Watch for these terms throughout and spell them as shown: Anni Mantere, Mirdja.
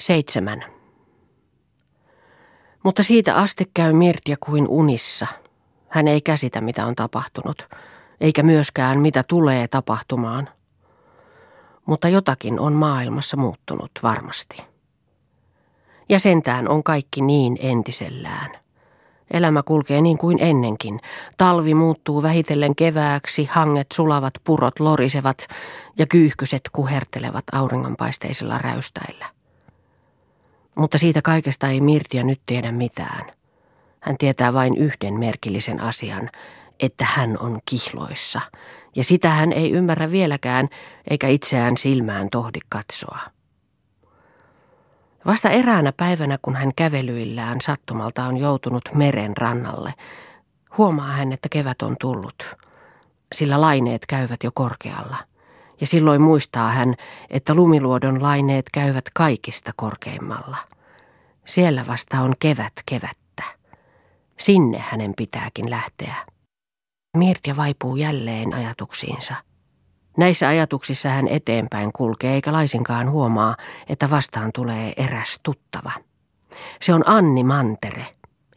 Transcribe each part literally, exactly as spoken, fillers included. Seitsemän. Mutta siitä asti käy Mirdja kuin unissa. Hän ei käsitä, mitä on tapahtunut, eikä myöskään, mitä tulee tapahtumaan. Mutta jotakin on maailmassa muuttunut varmasti. Ja sentään on kaikki niin entisellään. Elämä kulkee niin kuin ennenkin. Talvi muuttuu vähitellen kevääksi, hanget sulavat, purot lorisevat ja kyyhkyset kuhertelevat auringonpaisteisilla räystäillä. Mutta siitä kaikesta ei Mirdja nyt tiedä mitään. Hän tietää vain yhden merkillisen asian, että hän on kihloissa. Ja sitä hän ei ymmärrä vieläkään, eikä itseään silmään tohdi katsoa. Vasta eräänä päivänä, kun hän kävelyillään sattumalta on joutunut meren rannalle, huomaa hän, että kevät on tullut, sillä laineet käyvät jo korkealla. Ja silloin muistaa hän, että lumiluodon laineet käyvät kaikista korkeimmalla. Siellä vasta on kevät kevättä. Sinne hänen pitääkin lähteä. Mirdja vaipuu jälleen ajatuksiinsa. Näissä ajatuksissa hän eteenpäin kulkee eikä laisinkaan huomaa, että vastaan tulee eräs tuttava. Se on Anni Mantere,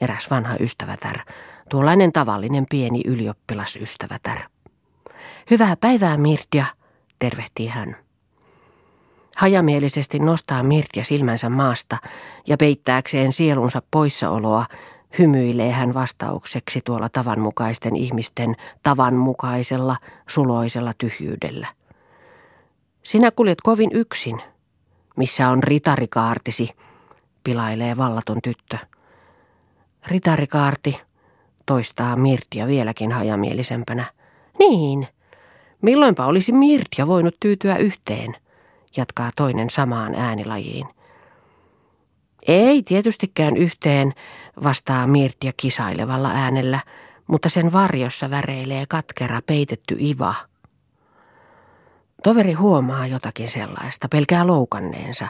eräs vanha ystävätär, tuollainen tavallinen pieni ylioppilasystävätär. Hyvää päivää, Mirdja, tervehtii hän. Hajamielisesti nostaa Mirdja silmänsä maasta ja peittääkseen sielunsa poissaoloa, hymyilee hän vastaukseksi tuolla tavanmukaisten ihmisten tavanmukaisella, suloisella tyhjyydellä. Sinä kuljet kovin yksin. Missä on ritarikaartisi, pilailee vallaton tyttö. Ritarikaarti, toistaa Mirdja vieläkin hajamielisempänä. Niin, milloinpa olisi Mirdja voinut tyytyä yhteen, jatkaa toinen samaan äänilajiin. Ei tietystikään yhteen, vastaa Mirdja kisailevalla äänellä, mutta sen varjossa väreilee katkera peitetty iva. Toveri huomaa jotakin sellaista, pelkää loukanneensa,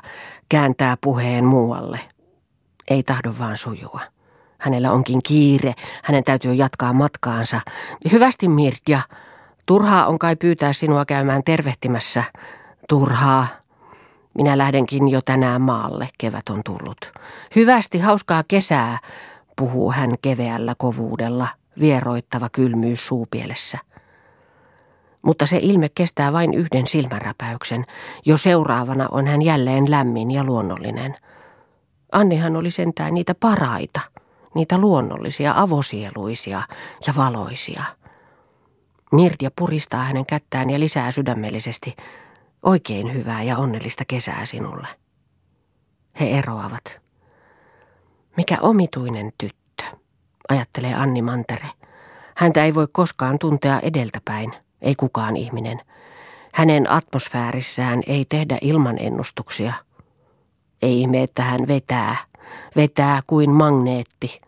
kääntää puheen muualle. Ei tahdo vaan sujua. Hänellä onkin kiire, hänen täytyy jatkaa matkaansa. Hyvästi, Mirdja, turhaa on kai pyytää sinua käymään tervehtimässä. Turhaa. Minä lähdenkin jo tänään maalle, kevät on tullut. Hyvästi, hauskaa kesää, puhuu hän keveällä kovuudella, vieroittava kylmyys suupielessä. Mutta se ilme kestää vain yhden silmänräpäyksen, jo seuraavana on hän jälleen lämmin ja luonnollinen. Annihan oli sentään niitä paraita, niitä luonnollisia, avosieluisia ja valoisia. Mirdja puristaa hänen kättään ja lisää sydämellisesti. Oikein hyvää ja onnellista kesää sinulle. He eroavat. Mikä omituinen tyttö, ajattelee Anni Mantere. Häntä ei voi koskaan tuntea edeltäpäin, ei kukaan ihminen. Hänen atmosfäärissään ei tehdä ilmanennustuksia. Ei ihme, että hän vetää, vetää kuin magneetti.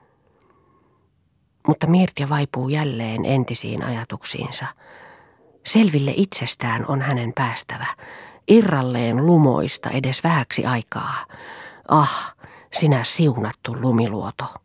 Mutta Mirdja vaipuu jälleen entisiin ajatuksiinsa. Selville itsestään on hänen päästävä, irralleen lumoista edes vähäksi aikaa. Ah, sinä siunattu lumiluoto!